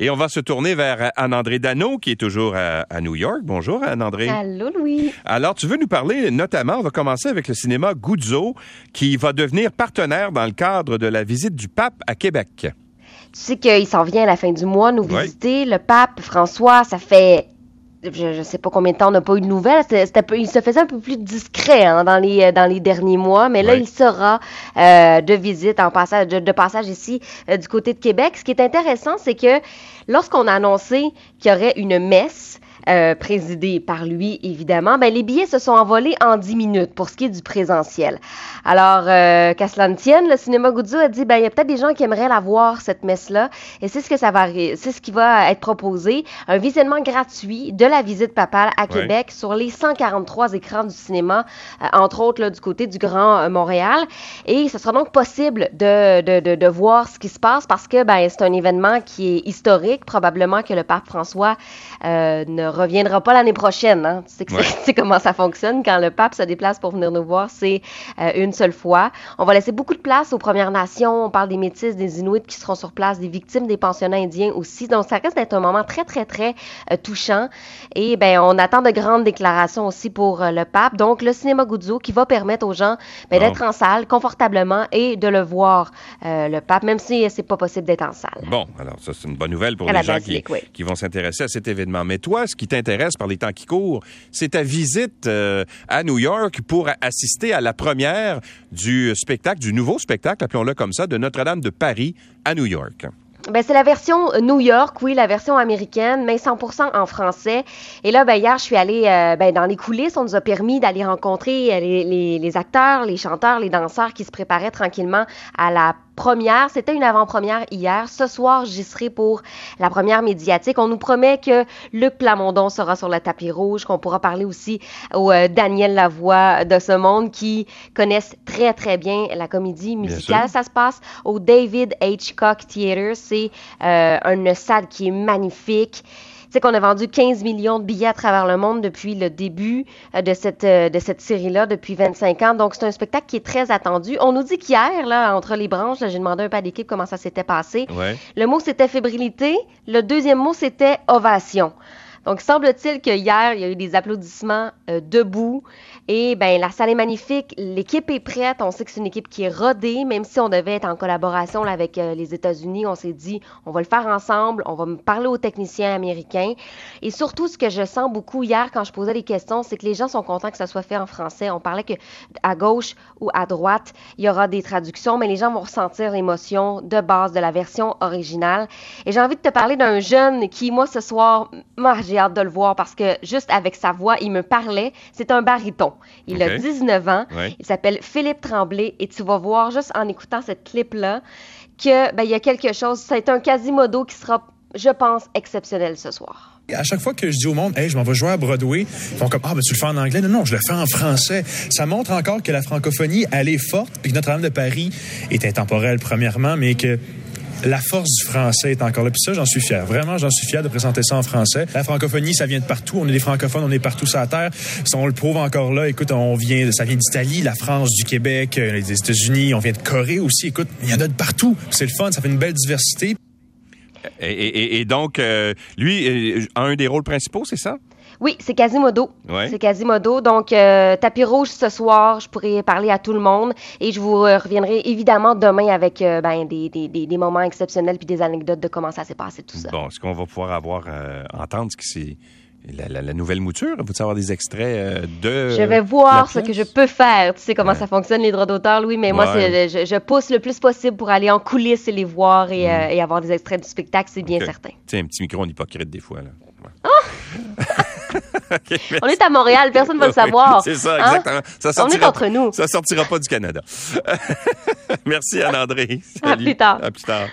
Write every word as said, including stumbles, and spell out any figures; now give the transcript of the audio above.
Et on va se tourner vers Anne-Andrée Daneau, qui est toujours à, à New York. Bonjour, Anne-Andrée. Allô, Louis. Alors, tu veux nous parler, notamment, on va commencer avec le cinéma Guzzo, qui va devenir partenaire dans le cadre de la visite du pape à Québec. Tu sais qu'il s'en vient à la fin du mois nous ouais. visiter. Le pape François, ça fait... Je ne sais pas combien de temps on n'a pas eu de nouvelles. C'était, c'était, il se faisait un peu plus discret hein, dans les dans les derniers mois, mais là, oui. il sera euh, de visite, en passage de, de passage ici, euh, du côté de Québec. Ce qui est intéressant, c'est que lorsqu'on a annoncé qu'il y aurait une messe, Euh, présidé par lui, évidemment, ben, les billets se sont envolés en dix minutes pour ce qui est du présentiel. Alors, euh, qu'à cela ne tienne, le cinéma Guzzo a dit, ben, il y a peut-être des gens qui aimeraient la voir, cette messe-là, et c'est ce que ça va, c'est ce qui va être proposé, un visionnement gratuit de la visite papale à Québec ouais. sur les cent quarante-trois écrans du cinéma, euh, entre autres, là, du côté du Grand euh, Montréal, et ce sera donc possible de, de, de, de voir ce qui se passe parce que, ben, c'est un événement qui est historique, probablement que le pape François euh, ne reviendra pas l'année prochaine. Hein. Tu sais que ouais. c'est, tu sais comment ça fonctionne quand le pape se déplace pour venir nous voir, c'est euh, une seule fois. On va laisser beaucoup de place aux Premières Nations. On parle des Métis, des Inuits qui seront sur place, des victimes des pensionnats indiens aussi. Donc, ça risque d'être un moment très, très, très euh, touchant. Et ben, on attend de grandes déclarations aussi pour euh, le pape. Donc, le cinéma Guzzo qui va permettre aux gens ben, d'être en salle confortablement et de le voir, euh, le pape, même si c'est pas possible d'être en salle. Bon, alors ça, c'est une bonne nouvelle pour à les gens qui, oui. qui vont s'intéresser à cet événement. Mais toi, ce qui t'intéresse par les temps qui courent, c'est ta visite euh, à New York pour assister à la première du spectacle, du nouveau spectacle, appelons-le comme ça, de Notre-Dame de Paris à New York. Ben, c'est la version New York, oui, la version américaine, mais cent pour cent en français. Et là, ben, hier, je suis allée euh, ben, dans les coulisses. On nous a permis d'aller rencontrer euh, les, les, les acteurs, les chanteurs, les danseurs qui se préparaient tranquillement à la première. C'était une avant-première hier. Ce soir, j'y serai pour la première médiatique. On nous promet que Luc Plamondon sera sur le tapis rouge, qu'on pourra parler aussi au euh, Daniel Lavoie de ce monde qui connaissent très, très bien la comédie musicale. Ça se passe au David H. Cock Theater. C'est Euh, une salle qui est magnifique. Tu sais qu'on a vendu quinze millions de billets à travers le monde depuis le début de cette, de cette série-là, depuis vingt-cinq ans. Donc, c'est un spectacle qui est très attendu. On nous dit qu'hier, là, entre les branches, là, j'ai demandé un peu à l'équipe comment ça s'était passé. Ouais. Le mot, c'était fébrilité. Le deuxième mot, c'était ovation. Donc, semble-t-il que hier, il y a eu des applaudissements euh, debout. Et bien, la salle est magnifique. L'équipe est prête. On sait que c'est une équipe qui est rodée. Même si on devait être en collaboration là, avec euh, les États-Unis, on s'est dit, on va le faire ensemble. On va parler aux techniciens américains. Et surtout, ce que je sens beaucoup hier quand je posais des questions, c'est que les gens sont contents que ça soit fait en français. On parlait que à gauche ou à droite, il y aura des traductions, mais les gens vont ressentir l'émotion de base de la version originale. Et j'ai envie de te parler d'un jeune qui, moi, ce soir, moi, j'ai hâte de le voir parce que juste avec sa voix, il me parlait. C'est un baryton. Il okay. a dix-neuf ans. Ouais. Il s'appelle Philippe Tremblay. Et tu vas voir, juste en écoutant cette clip-là, que ben, il y a quelque chose. C'est un Quasimodo qui sera, je pense, exceptionnel ce soir. À chaque fois que je dis au monde, hey, je m'en vais jouer à Broadway, ils font comme, ah, ben, tu le fais en anglais. Non, non, je le fais en français. Ça montre encore que la francophonie, elle est forte, puis que Notre-Dame de Paris est intemporelle, premièrement, mais que la force du français est encore là. Puis ça, j'en suis fier. Vraiment, j'en suis fier de présenter ça en français. La francophonie, ça vient de partout. On est des francophones, on est partout sur la terre. Si on le prouve encore là, écoute, on vient, ça vient d'Italie, la France, du Québec, les États-Unis, on vient de Corée aussi. Écoute, il y en a de partout. C'est le fun, ça fait une belle diversité. Et, et, et donc, euh, lui, a un des rôles principaux, c'est ça? Oui, c'est Quasimodo. Ouais. C'est Quasimodo. Donc, euh, tapis rouge ce soir, je pourrais parler à tout le monde et je vous euh, reviendrai évidemment demain avec euh, ben, des, des, des moments exceptionnels puis des anecdotes de comment ça s'est passé, tout ça. Bon, est-ce qu'on va pouvoir avoir, euh, entendre ce qui s'est... La, la, la nouvelle mouture, vous savoir des extraits euh, de. Je vais voir ce que je peux faire. Tu sais comment ouais. ça fonctionne, les droits d'auteur, Louis, mais ouais. moi, c'est, je, je pousse le plus possible pour aller en coulisses et les voir et, mmh. euh, et avoir des extraits du spectacle, c'est bien okay. certain. Tu sais, un petit micro, on est hypocrite des fois. Là. Ouais. Oh! Okay, on est à Montréal, personne ne va le savoir. C'est ça, exactement. Hein? Ça sortira, on est entre nous. Ça ne sortira pas du Canada. Merci, Anne-Andrée. À plus tard. À plus tard.